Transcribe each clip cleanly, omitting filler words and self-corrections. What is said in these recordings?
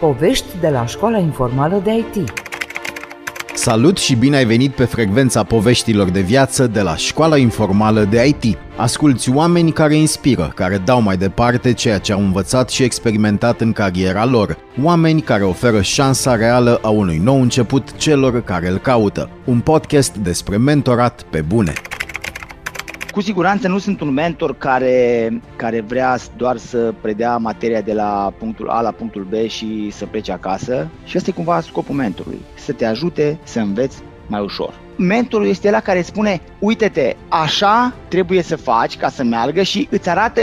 Povești de la Școala Informală de IT. Salut și bine ai venit pe frecvența poveștilor de viață de la Școala Informală de IT. Asculți oameni care inspiră, care dau mai departe ceea ce au învățat și experimentat în cariera lor. Oameni care oferă șansa reală a unui nou început celor care îl caută. Un podcast despre mentorat pe bune. Cu siguranță nu sunt un mentor care vrea doar să predea materia de la punctul A la punctul B și să plece acasă. Și ăsta e cumva scopul mentorului, să te ajute să înveți mai ușor. Mentorul este ăla care spune, uite-te, așa trebuie să faci ca să meargă și îți arată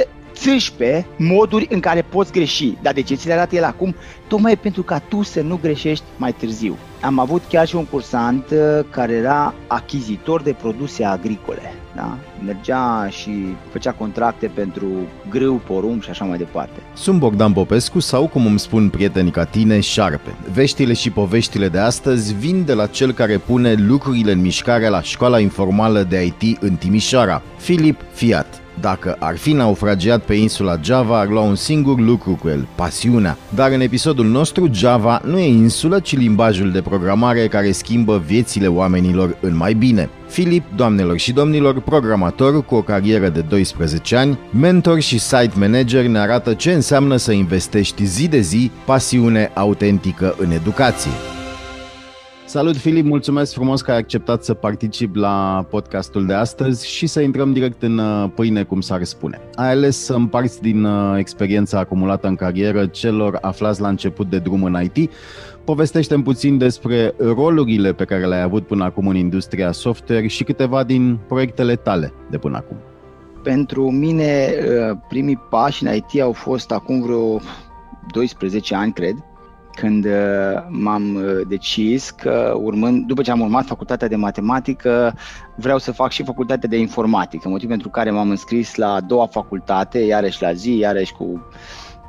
11 moduri în care poți greși. Dar de ce ți le arată el acum? Tocmai pentru ca tu să nu greșești mai târziu. Am avut chiar și un cursant care era achizitor de produse agricole. Da? Mergea și făcea contracte pentru grâu, porumb și așa mai departe. Sunt Bogdan Popescu sau, cum îmi spun prietenii ca tine, șarpe. Veștile și poveștile de astăzi vin de la cel care pune lucrurile în mișcare la Școala Informală de IT în Timișoara, Filip Fiat. Dacă ar fi naufragiat pe insula Java, ar lua un singur lucru cu el, pasiunea. Dar în episodul nostru, Java nu e insulă, ci limbajul de programare care schimbă viețile oamenilor în mai bine. Filip, doamnelor și domnilor, programator cu o carieră de 12 ani, mentor și site manager, ne arată ce înseamnă să investești zi de zi pasiune autentică în educație. Salut, Filip! Mulțumesc frumos că ai acceptat să particip la podcastul de astăzi și să intrăm direct în pâine, cum s-ar spune. Ai ales să împarți din experiența acumulată în carieră celor aflați la început de drum în IT. Povestește-mi puțin despre rolurile pe care le-ai avut până acum în industria software și câteva din proiectele tale de până acum. Pentru mine, primii pași în IT au fost acum vreo 12 ani, cred, când m-am decis că după ce am urmat facultatea de matematică, vreau să fac și facultatea de informatică, motiv pentru care m-am înscris la a doua facultate, iarăși la zi, iarăși cu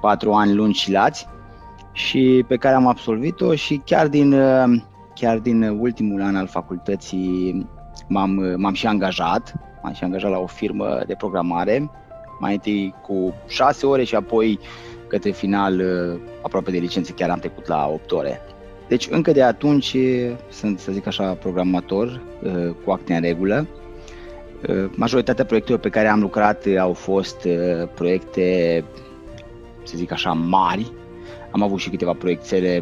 4 ani lungi și lați, și pe care am absolvit-o și chiar din ultimul an al facultății m-am și angajat, la o firmă de programare, mai întâi cu 6 ore și apoi către final, aproape de licență, chiar am trecut la 8 ore. Deci încă de atunci sunt, să zic așa, programator cu acte în regulă. Majoritatea proiectelor pe care am lucrat au fost proiecte, să zic așa, mari. Am avut și câteva proiectele,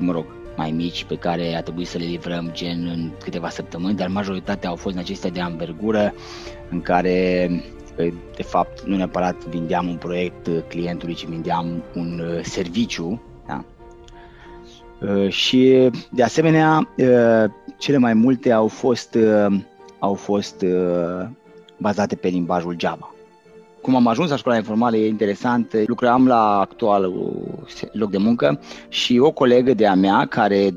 mai mici, pe care a trebuit să le livrăm gen în câteva săptămâni, dar majoritatea au fost în acestea de anvergură, în care de fapt nu neapărat vindeam un proiect clientului, ci vindeam un serviciu. Da? Și de asemenea, cele mai multe au fost bazate pe limbajul Java. Cum am ajuns la Școala Informală e interesant, lucram la actualul loc de muncă și o colegă de-a mea care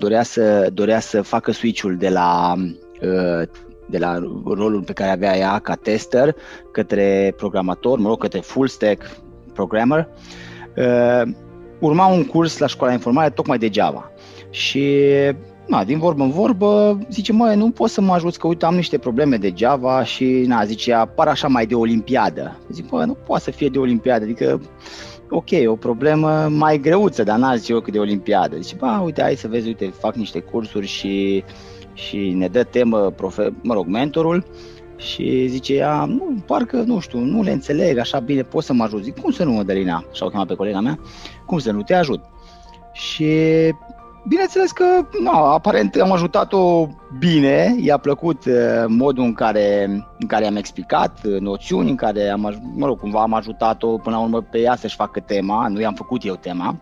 dorea să facă switch-ul de la rolul pe care avea ea ca tester către programator, către full stack programmer, urma un curs la Școala Informală tocmai de Java. Și din vorbă în vorbă zice, nu poți să mă ajuți că uite am niște probleme de Java și zice, apar așa mai de olimpiadă. Zic, nu poate să fie de olimpiadă, adică ok, o problemă mai greuță, dar zice eu că de olimpiadă. Zice, uite, hai să vezi, uite, fac niște cursuri și ne dă temă mentorul și zice ea, nu le înțeleg așa bine, poți să mă ajut. Zic, cum să nu, Mădălina? Și o chema pe colega mea, cum să nu te ajut? Și bineînțeles că, aparent am ajutat-o bine, i-a plăcut modul în care am explicat, noțiuni în care cumva am ajutat-o până la urmă pe ea să-și facă tema, nu i-am făcut eu tema.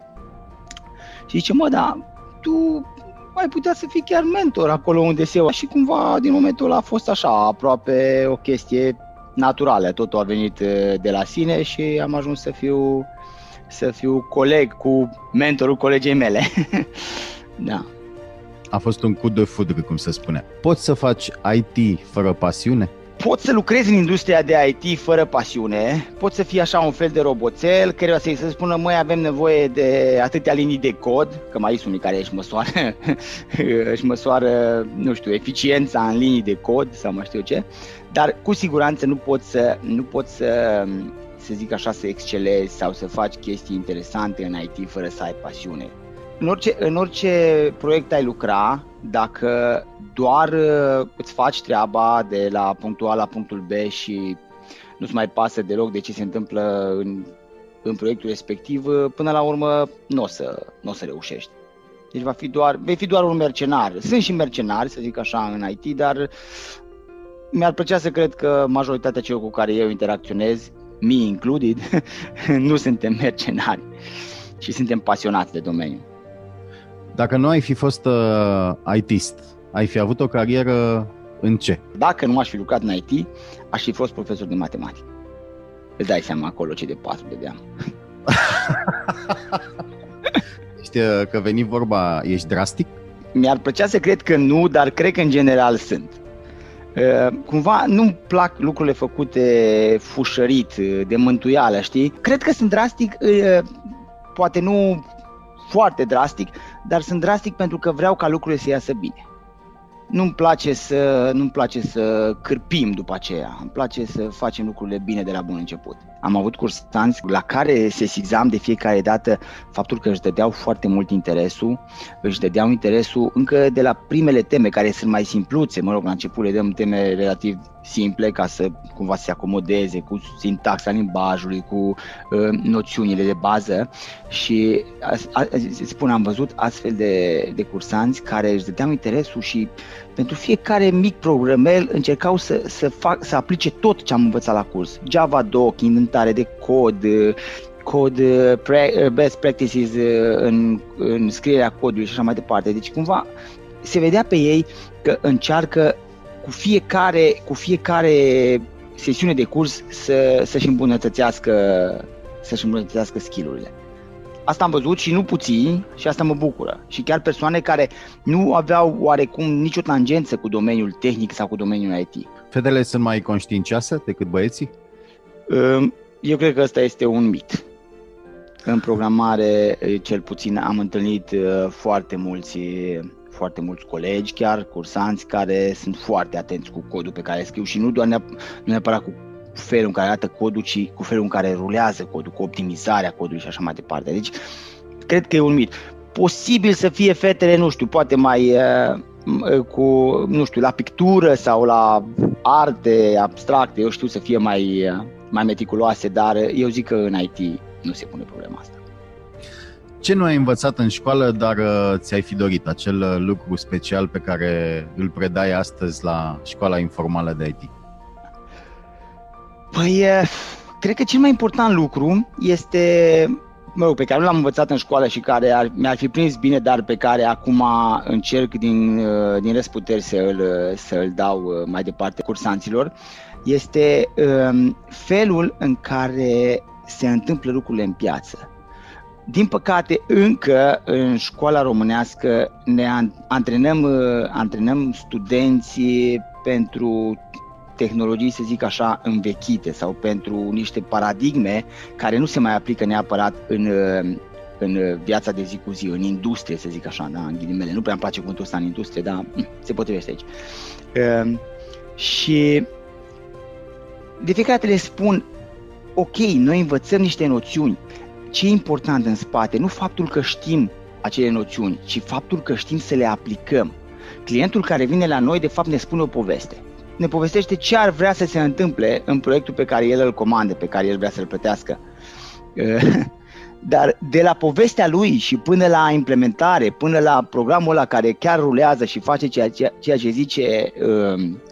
Și zice, dar tu ai putea să fii chiar mentor acolo unde se eu. Și cumva din momentul ăla a fost așa, aproape o chestie naturală. Totul a venit de la sine și am ajuns să fiu coleg cu mentorul colegei mele. Da. A fost un coup de foudre, cum se spune. Poți să faci IT fără pasiune? Poți să lucrezi în industria de IT fără pasiune, poți să fii așa un fel de roboțel, căreia să-i se spună, avem nevoie de atâtea linii de cod, că mai sunt unii care își măsoară, eficiența în linii de cod sau mai știu ce, dar cu siguranță nu poți să excelezi sau să faci chestii interesante în IT fără să ai pasiune. În orice proiect ai lucra, dacă doar îți faci treaba de la punctul A la punctul B și nu-ți mai pasă deloc de ce se întâmplă în proiectul respectiv, până la urmă nu o să reușești. Deci vei fi doar un mercenar. Sunt și mercenari, să zic așa, în IT, dar mi-ar plăcea să cred că majoritatea celor cu care eu interacționez, me included, nu suntem mercenari și suntem pasionați de domeniu. Dacă nu ai fi fost ITist, ai fi avut o carieră în ce? Dacă nu aș fi lucrat în IT, aș fi fost profesor de matematică. Îți dai seama acolo ce de patru dădeam. Știi că veni vorba, ești drastic? Mi-ar plăcea să cred că nu, dar cred că în general sunt. Cumva nu-mi plac lucrurile făcute fușărit, de mântuială, știi? Cred că sunt drastic, poate nu foarte drastic, dar sunt drastic pentru că vreau ca lucrurile să iasă bine. Nu-mi place să cârpim după aceea, îmi place să facem lucrurile bine de la bun început. Am avut cursanți la care sesizam de fiecare dată faptul că își dădeau foarte mult interesul, încă de la primele teme care sunt mai simpluțe, la început le dăm teme relativ simple ca să cumva să se acomodeze cu sintaxa limbajului, cu noțiunile de bază și am văzut astfel de cursanți care își dădeau interesul și pentru fiecare mic programel încercau să aplice tot ce am învățat la curs. Java 2, inventare de cod, best practices în scrierea codului și așa mai departe. Deci cumva se vedea pe ei că încearcă cu fiecare sesiune de curs să-și îmbunătățească skill-urile. Asta am văzut și nu puțin și asta mă bucură. Și chiar persoane care nu aveau oarecum nicio tangență cu domeniul tehnic sau cu domeniul IT. Fetele sunt mai conștiincioase decât băieții? Eu cred că ăsta este un mit. În programare, cel puțin, am întâlnit foarte mulți colegi, chiar cursanți, care sunt foarte atenți cu codul pe care scriu și nu doar neapărat cu felul în care arată codul, ci cu felul în care rulează codul, cu optimizarea codului și așa mai departe. Deci, cred că e un mit. Posibil să fie fetele, nu știu, poate mai cu, nu știu, la pictură sau la arte abstracte, eu știu, să fie mai meticuloase, dar eu zic că în IT nu se pune problema asta. Ce nu ai învățat în școală, dar ți-ai fi dorit acel lucru special pe care îl predai astăzi la Școala Informală de IT? Păi, cred că cel mai important lucru este, pe care nu l-am învățat în școală și care mi-ar fi prins bine, dar pe care acum încerc din răsputeri să-l dau mai departe cursanților, este felul în care se întâmplă lucrurile în piață. Din păcate, încă în școala românească ne antrenăm studenții pentru tehnologii, să zic așa, învechite sau pentru niște paradigme care nu se mai aplică neapărat în viața de zi cu zi, în industrie, să zic așa, da, în ghilimele. Nu prea-mi place cuvântul ăsta, în industrie, dar se potrivește aici. Și de fiecare dată le spun, ok, noi învățăm niște noțiuni. Ce e important în spate? Nu faptul că știm acele noțiuni, ci faptul că știm să le aplicăm. Clientul care vine la noi, de fapt, ne spune o poveste. Ne povestește ce ar vrea să se întâmple în proiectul pe care el îl comandă, pe care el vrea să-l plătească. Dar de la povestea lui și până la implementare, până la programul ăla care chiar rulează și face ceea ce zice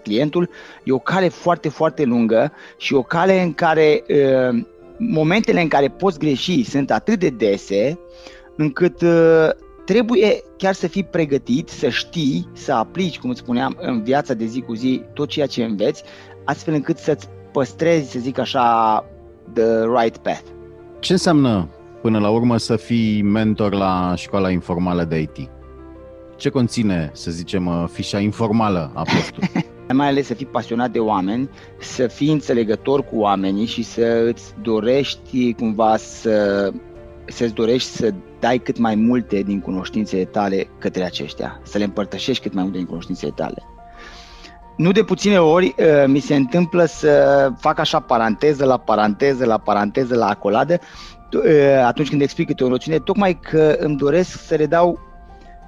clientul, e o cale foarte, foarte lungă și o cale în care momentele în care poți greși sunt atât de dese, încât trebuie chiar să fii pregătit, să știi, să aplici, cum spuneam, în viața de zi cu zi tot ceea ce înveți, astfel încât să-ți păstrezi, să zic așa, the right path. Ce înseamnă, până la urmă, să fii mentor la Școala Informală de IT? Ce conține, să zicem, fișa informală a postului? Mai ales să fii pasionat de oameni, să fii înțelegător cu oamenii și să îți dorești cumva să-ți dorești să dai cât mai multe din cunoștințele tale către aceștia, să le împărtășești cât mai multe din cunoștințele tale. Nu de puține ori mi se întâmplă să fac așa paranteză la acoladă, atunci când explic câte o noțiune, tocmai că îmi doresc să redau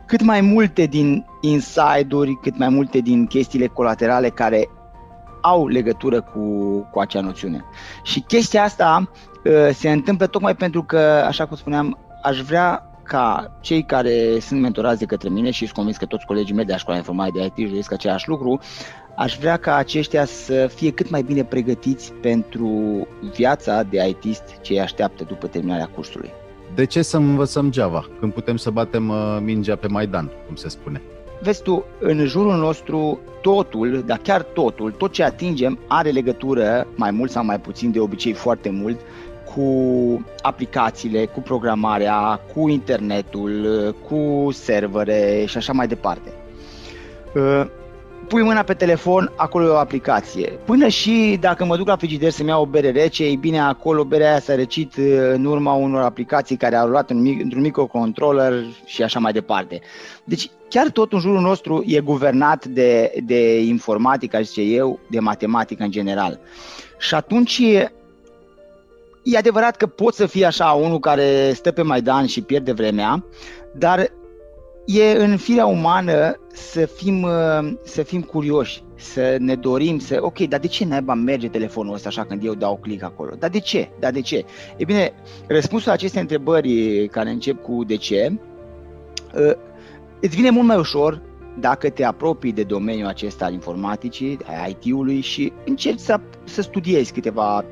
cât mai multe din inside-uri, cât mai multe din chestiile colaterale care au legătură cu acea noțiune. Și chestia asta se întâmplă tocmai pentru că, așa cum spuneam, aș vrea ca cei care sunt mentorați de către mine, și sunt convins că toți colegii mei de la Școala Informală de IT își doresc același lucru, aș vrea ca aceștia să fie cât mai bine pregătiți pentru viața de IT-ist ce îi așteaptă după terminarea cursului. De ce să învățăm Java când putem să batem mingea pe Maidan, cum se spune? Vezi tu, în jurul nostru totul, dar chiar totul, tot ce atingem are legătură, mai mult sau mai puțin, de obicei foarte mult, cu aplicațiile, cu programarea, cu internetul, cu servere și așa mai departe. Pui mâna pe telefon, acolo e o aplicație. Până și dacă mă duc la frigider să-mi iau o bere rece, ei bine, acolo berea aia s-a răcit în urma unor aplicații care au luat într-un microcontroller și așa mai departe. Deci chiar tot în jurul nostru e guvernat de informatică, zice eu, de matematică în general. Și atunci e adevărat că poți să fii așa unul care stă pe Maidan și pierde vremea, dar e în firea umană să fim curioși, să ne dorim, ok, dar de ce naiba merge telefonul ăsta așa când eu dau click acolo? Dar de ce? E bine, răspunsul la aceste întrebări care încep cu de ce, îți vine mult mai ușor dacă te apropii de domeniul acesta al informaticii, al IT-ului și încerci să studiezi câteva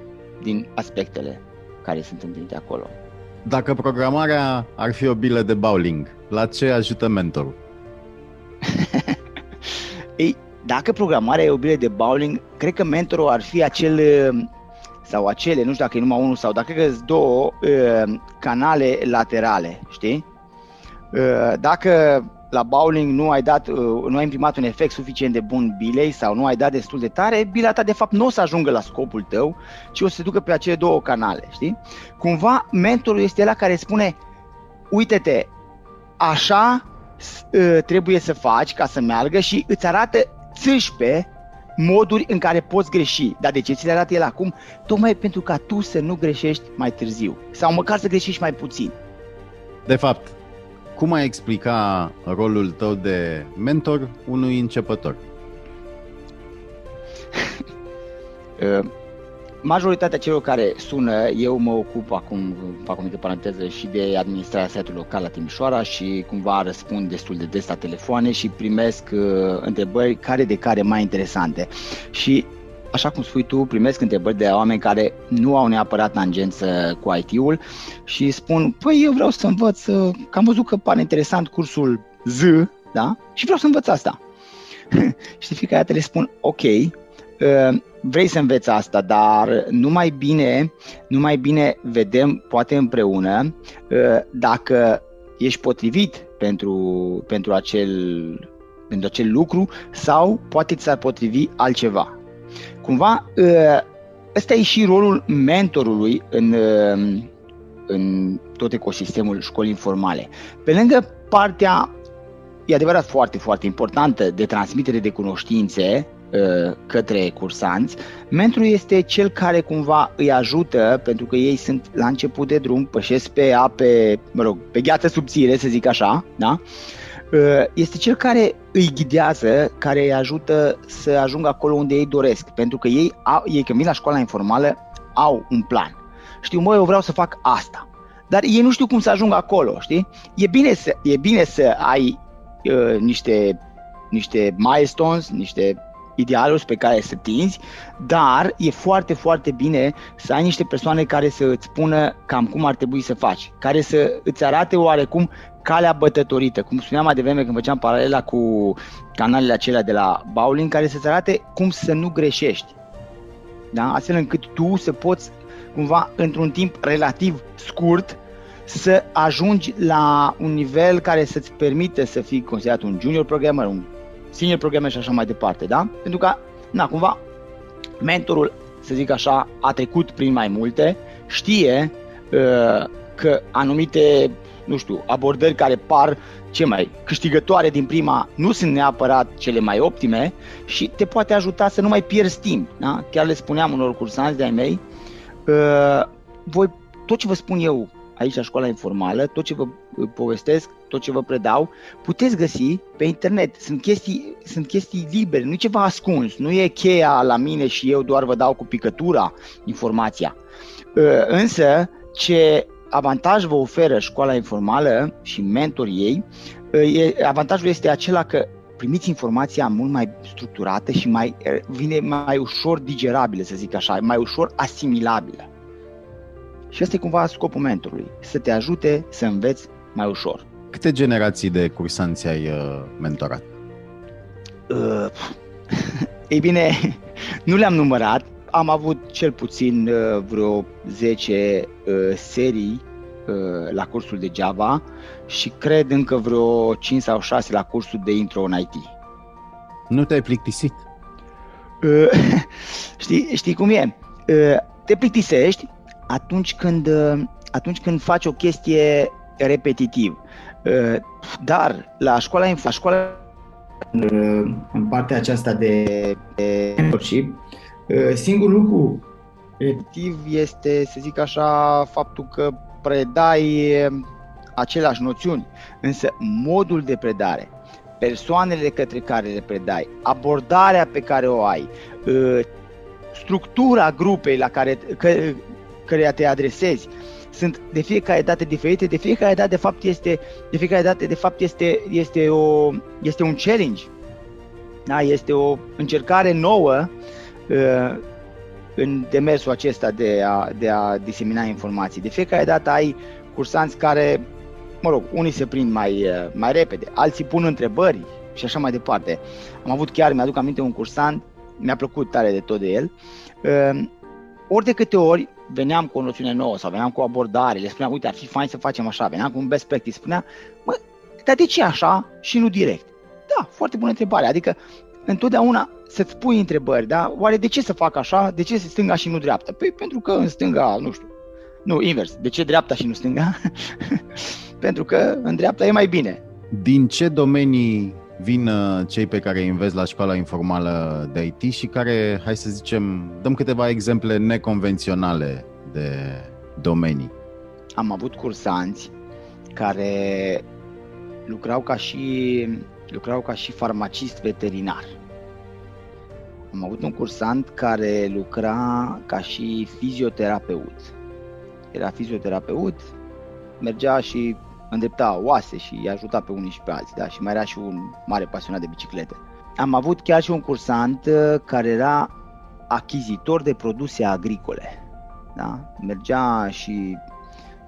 din aspectele care sunt întâlnite acolo. Dacă programarea ar fi o bilă de bowling, la ce ajută mentorul? Ei, dacă programarea e o bilă de bowling, cred că mentorul ar fi acel sau acele, nu știu dacă e numai unul sau dacă cred că sunt două canale laterale, știi? Dacă la bowling nu ai imprimat un efect suficient de bun bilei sau nu ai dat destul de tare, bila ta de fapt nu o să ajungă la scopul tău, ci o să se ducă pe acele două canale, știi? Cumva mentorul este ăla care spune, uite-te, așa trebuie să faci ca să meargă și îți arată 13 moduri în care poți greși. Dar de ce ți le arată el acum? Tocmai pentru ca tu să nu greșești mai târziu sau măcar să greșești mai puțin. De fapt, cum ai explica rolul tău de mentor unui începător? Majoritatea celor care sună, eu mă ocup acum, fac o mică paranteză, și de administrarea site-ului local la Timișoara și cumva răspund destul de des la telefoane și primesc întrebări care de care mai interesante. Și așa cum spui tu, primesc întrebări de la oameni care nu au neapărat tangență cu IT-ul și spun, păi eu vreau să învăț, că am văzut că pare interesant cursul Z, da? Și vreau să învăț asta. Și de fiecare dată le spun, ok, vrei să înveți asta, dar nu mai bine vedem, poate împreună, dacă ești potrivit pentru acel lucru sau poate ți-ar potrivi altceva. Cumva, ăsta e și rolul mentorului în tot ecosistemul școlii informale. Pe lângă partea, e adevărat foarte, foarte importantă, de transmitere de cunoștințe către cursanți, mentorul este cel care cumva îi ajută, pentru că ei sunt la început de drum, pășesc pe gheață subțire, să zic așa, da? Este cel care îi ghidează, care îi ajută să ajungă acolo unde ei doresc, pentru că ei când vin la școala informală au un plan. Știu, eu vreau să fac asta, dar ei nu știu cum să ajungă acolo, știi? E bine să ai niște milestones, niște idealuri pe care să tinzi, dar e foarte, foarte bine să ai niște persoane care să îți spună cam cum ar trebui să faci, care să îți arate oarecum calea bătătorită, cum spuneam mai devreme când făceam paralela cu canalele acelea de la bowling, care să-ți arate cum să nu greșești, da? Astfel încât tu să poți cumva într-un timp relativ scurt să ajungi la un nivel care să-ți permite să fii considerat un junior programmer, un senior programmer și așa mai departe, da? Pentru că, cumva, mentorul, să zic așa, a trecut prin mai multe, știe că anumite, abordări care par ce mai câștigătoare din prima nu sunt neapărat cele mai optime și te poate ajuta să nu mai pierzi timp, da? Chiar le spuneam unor cursanți de-ai mei, voi tot ce vă spun eu aici la Școala Informală, tot ce vă povestesc, tot ce vă predau, puteți găsi pe internet. Sunt chestii libere, nu e ceva ascuns, nu e cheia la mine și eu doar vă dau cu picătura informația. Însă, ce avantaj vă oferă Școala Informală și mentorii ei, avantajul este acela că primiți informația mult mai structurată și vine mai ușor digerabilă, să zic așa, mai ușor asimilabilă. Și asta e cumva scopul mentorului, să te ajute să înveți mai ușor. Câte generații de cursanți ai mentorat? Ei bine, nu le-am numărat. Am avut cel puțin vreo 10 serii la cursul de Java și cred încă vreo 5 sau 6 la cursul de intro în IT. Nu te-ai plictisit? Știi cum e? Te plictisești atunci când faci o chestie repetitiv. Dar la școala în partea aceasta de mentorship, singurul lucru repetitiv este, să zic așa, faptul că predai aceleași noțiuni, însă modul de predare, persoanele către care le predai, abordarea pe care o ai, structura grupei la care te adresezi, sunt de fiecare dată diferite, de fiecare dată este un challenge. Da, este o încercare nouă în demersul acesta de a disemina informații. De fiecare dată ai cursanți care, mă rog, unii se prind mai repede, alții pun întrebări și așa mai departe. Am avut chiar, mi-aduc aminte, un cursant, mi-a plăcut tare de tot de el. Ori de câte ori veneam cu o noțiune nouă sau veneam cu o abordare, le spuneam, uite, ar fi fain să facem așa, veneam cu un best practice, spuneam, mă, dar de ce așa și nu direct? Da, foarte bună întrebare, adică întotdeauna să-ți pui întrebări, da? Oare de ce să fac așa, de ce stânga și nu dreapta? Păi pentru că în stânga, nu știu, nu, invers, de ce dreapta și nu stânga? Pentru că în dreapta e mai bine. Din ce domenii vin cei pe care îi înveți la Școala Informală de IT și care, hai să zicem, dăm câteva exemple neconvenționale de domenii? Am avut cursanți care lucrau ca și farmacist veterinar. Am avut un cursant care lucra ca și fizioterapeut. Era fizioterapeut, mergea și îndrepta oase și îi ajuta pe unii și pe alții, da? Și mai era și un mare pasionat de biciclete. Am avut chiar și un cursant care era achizitor de produse agricole. Da? Mergea și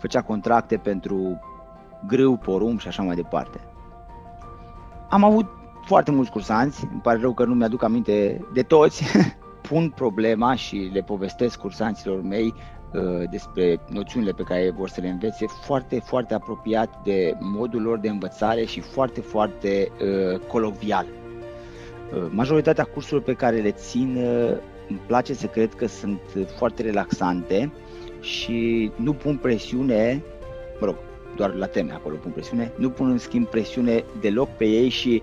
făcea contracte pentru grâu, porumb și așa mai departe. Am avut foarte mulți cursanți, îmi pare rău că nu mi-aduc aminte de toți. Pun problema și le povestesc cursanților mei despre noțiunile pe care vor să le învețe, foarte, foarte apropiat de modul lor de învățare și foarte, foarte colovial. Majoritatea cursurilor pe care le țin îmi place să cred că sunt foarte relaxante și nu pun presiune, mă rog, doar la teme acolo pun presiune, nu pun în schimb presiune deloc pe ei și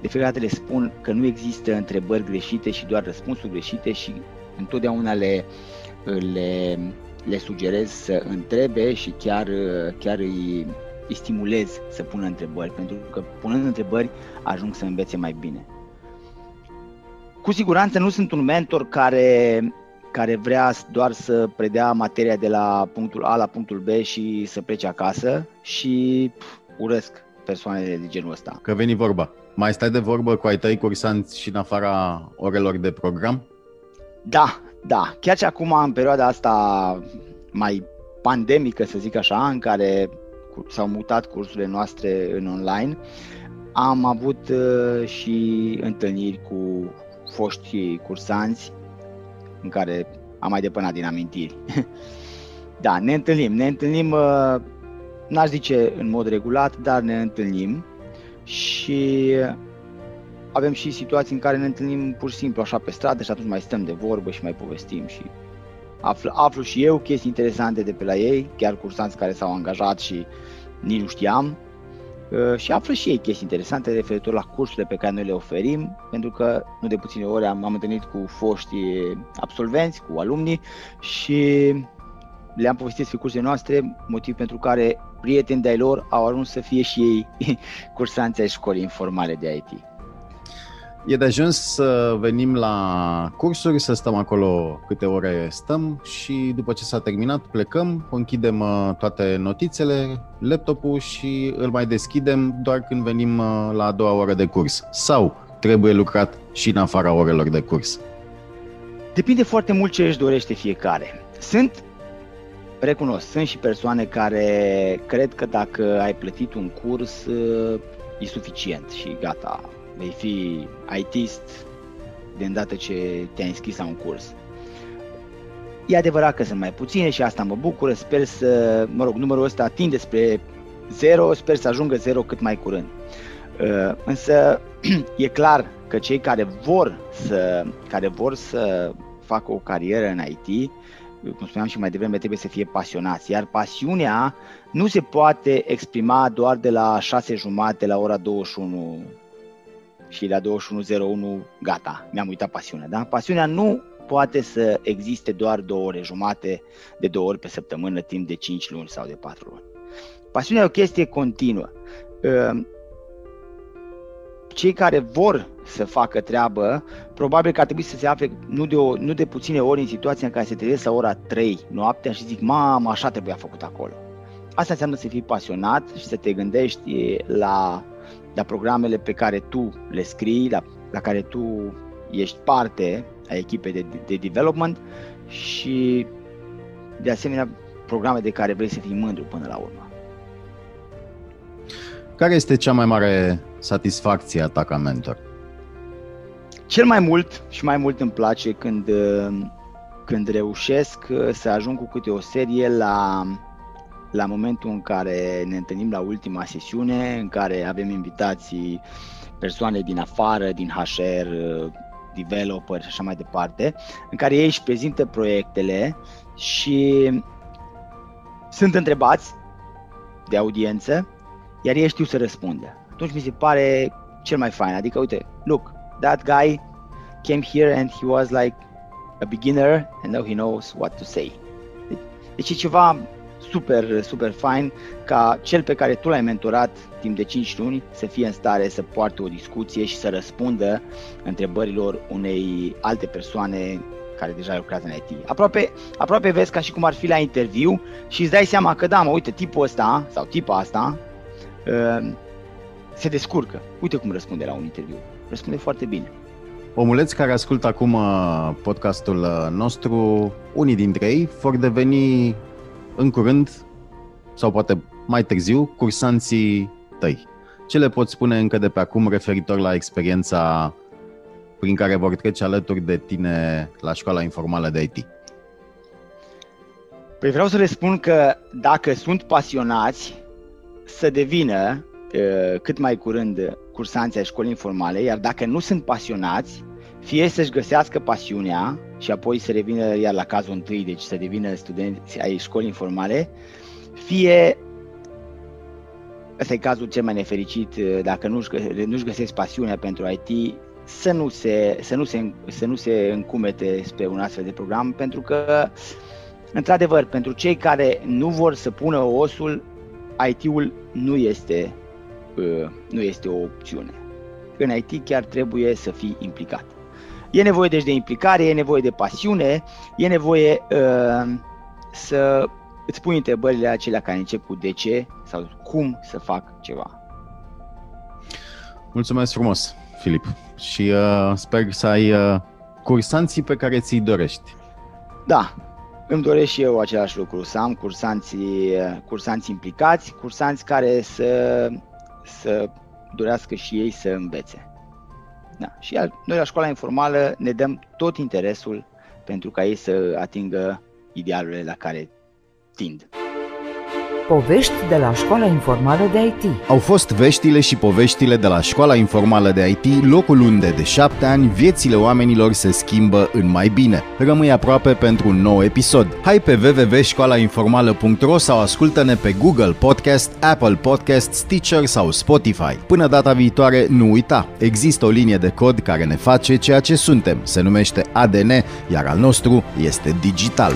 de fiecare dată le spun că nu există întrebări greșite și doar răspunsuri greșite și întotdeauna le sugerez să întrebe și chiar îi stimulez să pună întrebări, pentru că punând întrebări ajung să învețe mai bine. Cu siguranță nu sunt un mentor care vrea doar să predea materia de la punctul A la punctul B și să plece acasă și urăsc persoanele de genul ăsta. Că veni vorba. Mai stai de vorbă cu ai tăi cursanți și în afara orelor de program? Da. Chiar și acum, în perioada asta mai pandemică, să zic așa, în care s-au mutat cursurile noastre în online, am avut și întâlniri cu foști cursanți în care am mai depănat din amintiri. Da, ne întâlnim, n-aș zice în mod regulat, dar ne întâlnim și avem și situații în care ne întâlnim pur și simplu așa pe stradă și atunci mai stăm de vorbă și mai povestim și aflu și eu chestii interesante de pe la ei, chiar cursanți care s-au angajat și nici nu știam, și află și ei chestii interesante referitor la cursurile pe care noi le oferim, pentru că nu de puține ori am întâlnit cu foști absolvenți, cu alumni și le-am povestit pe cursurile noastre, motiv pentru care prieteni de-ai lor au ajuns să fie și ei cursanți ai Școlii Informale de IT. E de ajuns să venim la cursuri, să stăm acolo câte ore stăm și după ce s-a terminat plecăm, închidem toate notițele, laptopul și îl mai deschidem doar când venim la a doua oră de curs. Sau trebuie lucrat și în afara orelor de curs. Depinde foarte mult ce își dorește fiecare. Recunosc, sunt și persoane care cred că dacă ai plătit un curs e suficient și gata, vei fi ITist de îndată ce te-ai înscris la un curs. E adevărat că sunt mai puține și asta mă bucură, sper să, numărul ăsta tinde spre 0, sper să ajungă 0 cât mai curând. Însă e clar că cei care vor să facă o carieră în IT, cum spuneam și mai devreme, trebuie să fie pasionați, iar pasiunea nu se poate exprima doar de la 6:30 la ora 21 și la 21:01, gata, mi-am uitat pasiunea, da? Pasiunea nu poate să existe doar 2 ore jumate de 2 ori pe săptămână, timp de 5 luni sau de 4 luni. Pasiunea e o chestie continuă. Cei care vor să facă treabă, probabil că ar trebui să se afle nu de puține ori în situația în care se trezesc la ora 3 noaptea și zic, mamă, așa trebuia făcut acolo. Asta înseamnă să fii pasionat și să te gândești la programele pe care tu le scrii, la care tu ești parte a echipei de development și de asemenea programe de care vrei să fii mândru până la urmă. Care este cea mai mare satisfacție a ta ca mentor? Cel mai mult și mai mult îmi place când reușesc să ajung cu câte o serie la momentul în care ne întâlnim la ultima sesiune, în care avem invitații, persoane din afară, din HR, developer și așa mai departe, în care ei își prezintă proiectele și sunt întrebați de audiență, iar ei știu să răspundă. Atunci mi se pare cel mai fain, adică uite, look, that guy came here and he was like a beginner and now he knows what to say. Deci e ceva super, super fain ca cel pe care tu l-ai mentorat timp de 5 luni să fie în stare să poarte o discuție și să răspundă întrebărilor unei alte persoane care deja lucrează în IT. Aproape vezi ca și cum ar fi la interviu și îți dai seama că da, mă, uite, tipul ăsta sau tipa asta se descurcă. Uite cum răspunde la un interviu. Răspunde foarte bine. Omuleți care ascultă acum podcastul nostru, unii dintre ei vor deveni în curând sau poate mai târziu cursanții tăi. Ce le poți spune încă de pe acum referitor la experiența prin care vor trece alături de tine la Școala Informală de IT? Păi vreau să le spun că dacă sunt pasionați să devină cât mai curând cursanții ai Școlii Informale, iar dacă nu sunt pasionați, fie să-și găsească pasiunea și apoi să revină iar la cazul întâi, deci să devină studenți ai Școlii Informale, fie, ăsta e cazul cel mai nefericit, dacă nu-și găsesc pasiunea pentru IT, să nu se încumete spre un astfel de program, pentru că, într-adevăr, pentru cei care nu vor să pună osul, IT-ul nu este o opțiune. În IT chiar trebuie să fii implicat. E nevoie deci de implicare, e nevoie de pasiune, e nevoie să îți pui întrebările acelea care încep cu de ce sau cum să fac ceva. Mulțumesc frumos, Filip, și sper să ai cursanții pe care ți-i dorești. Da. Îmi doresc și eu același lucru, să am cursanți implicați, cursanți care să dorească și ei să învețe. Da. Și noi la Școala Informală ne dăm tot interesul pentru ca ei să atingă idealurile la care tind. Povești de la Școala Informală de IT. Au fost veștile și poveștile de la Școala Informală de IT, locul unde de 7 ani viețile oamenilor se schimbă în mai bine. Rămâi aproape pentru un nou episod. Hai pe www.școalainformală.ro sau ascultă-ne pe Google Podcast, Apple Podcast, Stitcher sau Spotify. Până data viitoare, nu uita, există o linie de cod care ne face ceea ce suntem. Se numește ADN, iar al nostru este digital.